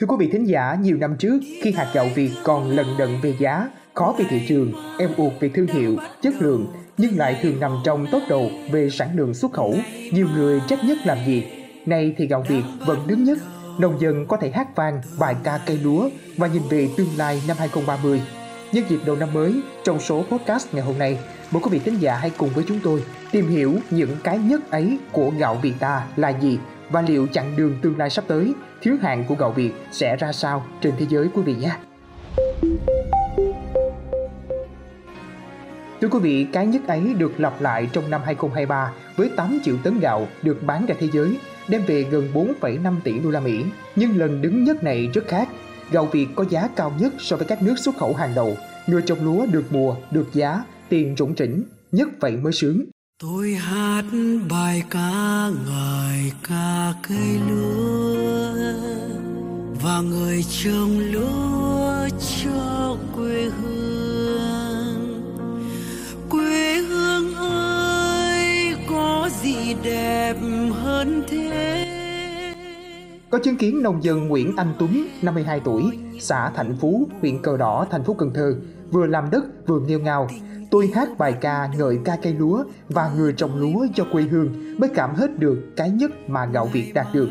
Thưa quý vị thính giả, nhiều năm trước, khi hạt gạo Việt còn lận đận về giá, khó về thị trường, eo uột về thương hiệu, chất lượng, nhưng lại thường nằm trong top đầu về sản lượng xuất khẩu, nhiều người trách nhất làm gì. Nay thì gạo Việt vẫn đứng nhất, nông dân có thể hát vang bài ca cây lúa và nhìn về tương lai năm 2030. Nhân dịp đầu năm mới, trong số podcast ngày hôm nay, mời quý vị thính giả hãy cùng với chúng tôi tìm hiểu những cái nhất ấy của gạo Việt ta là gì và liệu chặng đường tương lai sắp tới, thiếu hàng của gạo Việt sẽ ra sao trên thế giới quý vị nhé. Thưa quý vị, cái nhất ấy được lặp lại trong năm 2023 với 8 triệu tấn gạo được bán ra thế giới, đem về gần 4,5 tỷ đô la Mỹ. Nhưng lần đứng nhất này rất khác. Gạo Việt có giá cao nhất so với các nước xuất khẩu hàng đầu. Người trồng lúa được mùa, được giá, tiền rủng rỉnh, nhất vậy mới sướng. Tôi hát bài ca ngợi ca cây lúa và người trồng lúa cho quê hương. Quê hương ơi, có gì đẹp hơn thế? Có chứng kiến nông dân Nguyễn Anh Tuấn, 52 tuổi, xã Thạnh Phú, huyện Cờ Đỏ, thành phố Cần Thơ, vừa làm đất vừa nghêu ngao. Tôi hát bài ca ngợi ca cây lúa và người trồng lúa cho quê hương mới cảm hết được cái nhất mà gạo Việt đạt được.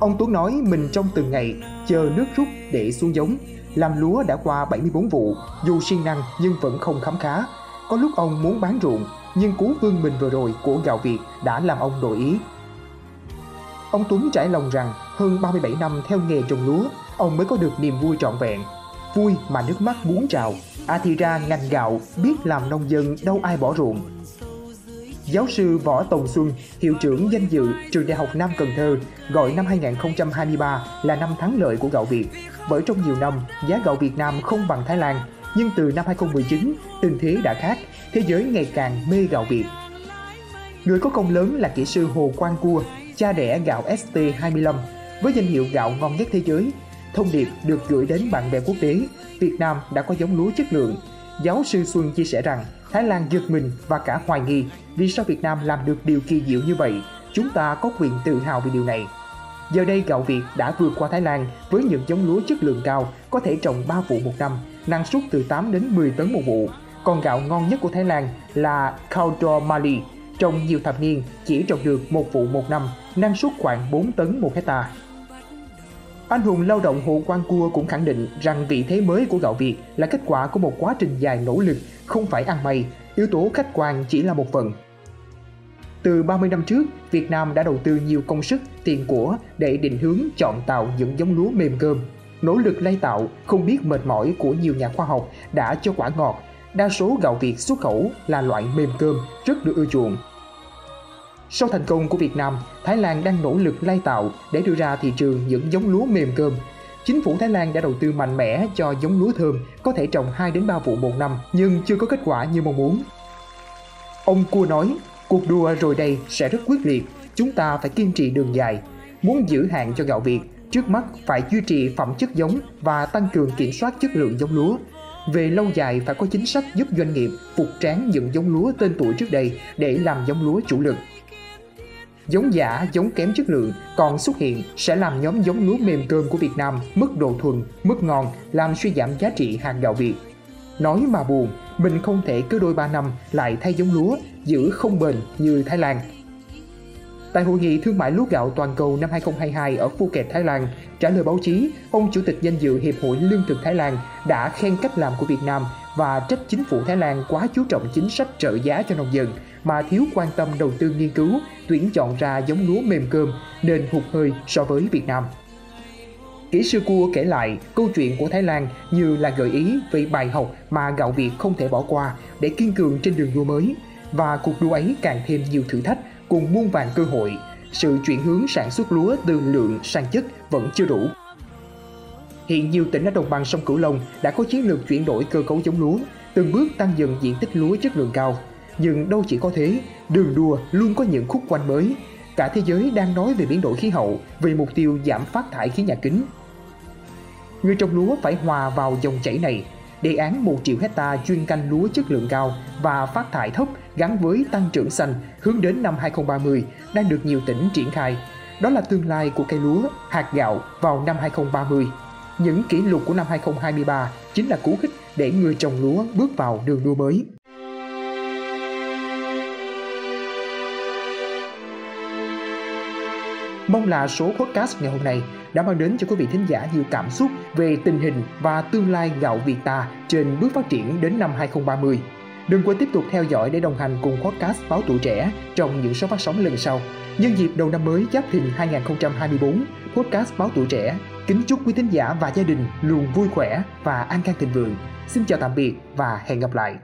Ông Tuấn nói mình trong từng ngày chờ nước rút để xuống giống, làm lúa đã qua 74 vụ, dù siêng năng nhưng vẫn không khấm khá. Có lúc ông muốn bán ruộng, nhưng cú vươn mình vừa rồi của gạo Việt đã làm ông đổi ý. Ông Tuấn trải lòng rằng hơn 37 năm theo nghề trồng lúa, ông mới có được niềm vui trọn vẹn. Vui mà nước mắt muốn trào. À thì ra ngành gạo biết làm nông dân đâu ai bỏ ruộng. Giáo sư Võ Tùng Xuân, hiệu trưởng danh dự trường Đại học Nam Cần Thơ, gọi năm 2023 là năm thắng lợi của gạo Việt. Bởi trong nhiều năm, giá gạo Việt Nam không bằng Thái Lan. Nhưng từ năm 2019, tình thế đã khác, thế giới ngày càng mê gạo Việt. Người có công lớn là kỹ sư Hồ Quang Cua, cha đẻ gạo ST-25, với danh hiệu gạo ngon nhất thế giới. Thông điệp được gửi đến bạn bè quốc tế, Việt Nam đã có giống lúa chất lượng. Giáo sư Xuân chia sẻ rằng Thái Lan giật mình và cả hoài nghi vì sao Việt Nam làm được điều kỳ diệu như vậy. Chúng ta có quyền tự hào về điều này. Giờ đây gạo Việt đã vượt qua Thái Lan với những giống lúa chất lượng cao, có thể trồng 3 vụ một năm, năng suất từ 8 đến 10 tấn một vụ. Còn gạo ngon nhất của Thái Lan là Khao Dawk Mali, trong nhiều thập niên chỉ trồng được 1 vụ một năm, năng suất khoảng 4 tấn một hectare. Anh hùng lao động Hồ Quang Cua cũng khẳng định rằng vị thế mới của gạo Việt là kết quả của một quá trình dài nỗ lực, không phải ăn may, yếu tố khách quan chỉ là một phần. Từ 30 năm trước, Việt Nam đã đầu tư nhiều công sức, tiền của để định hướng chọn tạo những giống lúa mềm cơm. Nỗ lực lai tạo, không biết mệt mỏi của nhiều nhà khoa học đã cho quả ngọt. Đa số gạo Việt xuất khẩu là loại mềm cơm rất được ưa chuộng. Sau thành công của Việt Nam, Thái Lan đang nỗ lực lai tạo để đưa ra thị trường những giống lúa mềm cơm. Chính phủ Thái Lan đã đầu tư mạnh mẽ cho giống lúa thơm có thể trồng 2 đến 3 vụ một năm nhưng chưa có kết quả như mong muốn. Ông Cua nói, cuộc đua rồi đây sẽ rất quyết liệt, chúng ta phải kiên trì đường dài. Muốn giữ hạn cho gạo Việt, trước mắt phải duy trì phẩm chất giống và tăng cường kiểm soát chất lượng giống lúa. Về lâu dài phải có chính sách giúp doanh nghiệp phục tráng những giống lúa tên tuổi trước đây để làm giống lúa chủ lực. Giống giả, giống kém chất lượng còn xuất hiện sẽ làm nhóm giống lúa mềm cơm của Việt Nam mất độ thuần, mất ngon, làm suy giảm giá trị hàng gạo Việt. Nói mà buồn, mình không thể cứ đôi 3 năm lại thay giống lúa, giữ không bền như Thái Lan. Tại Hội nghị Thương mại Lúa Gạo Toàn cầu năm 2022 ở Phuket, Thái Lan, trả lời báo chí, ông Chủ tịch danh dự Hiệp hội Lương thực Thái Lan đã khen cách làm của Việt Nam và trách chính phủ Thái Lan quá chú trọng chính sách trợ giá cho nông dân, mà thiếu quan tâm đầu tư nghiên cứu, tuyển chọn ra giống lúa mềm cơm nên hụt hơi so với Việt Nam. Kỹ sư Cua kể lại câu chuyện của Thái Lan như là gợi ý về bài học mà gạo Việt không thể bỏ qua để kiên cường trên đường đua mới, và cuộc đua ấy càng thêm nhiều thử thách cùng muôn vàn cơ hội. Sự chuyển hướng sản xuất lúa từ lượng sang chất vẫn chưa đủ. Hiện nhiều tỉnh ở đồng bằng sông Cửu Long đã có chiến lược chuyển đổi cơ cấu giống lúa, từng bước tăng dần diện tích lúa chất lượng cao. Nhưng đâu chỉ có thế, đường đua luôn có những khúc quanh mới. Cả thế giới đang nói về biến đổi khí hậu, về mục tiêu giảm phát thải khí nhà kính. Người trồng lúa phải hòa vào dòng chảy này. Đề án 1 triệu hectare chuyên canh lúa chất lượng cao và phát thải thấp gắn với tăng trưởng xanh hướng đến năm 2030 đang được nhiều tỉnh triển khai. đó là tương lai của cây lúa, hạt gạo vào năm 2030. Những kỷ lục của năm 2023 chính là cú khích để người trồng lúa bước vào đường đua mới. Mong là số podcast ngày hôm nay đã mang đến cho quý vị thính giả nhiều cảm xúc về tình hình và tương lai gạo Việt ta trên bước phát triển đến năm 2030. Đừng quên tiếp tục theo dõi để đồng hành cùng podcast Báo Tuổi Trẻ trong những số phát sóng lần sau. Nhân dịp đầu năm mới Giáp Thìn 2024, podcast Báo Tuổi Trẻ kính chúc quý thính giả và gia đình luôn vui khỏe và an khang thịnh vượng. Xin chào tạm biệt và hẹn gặp lại.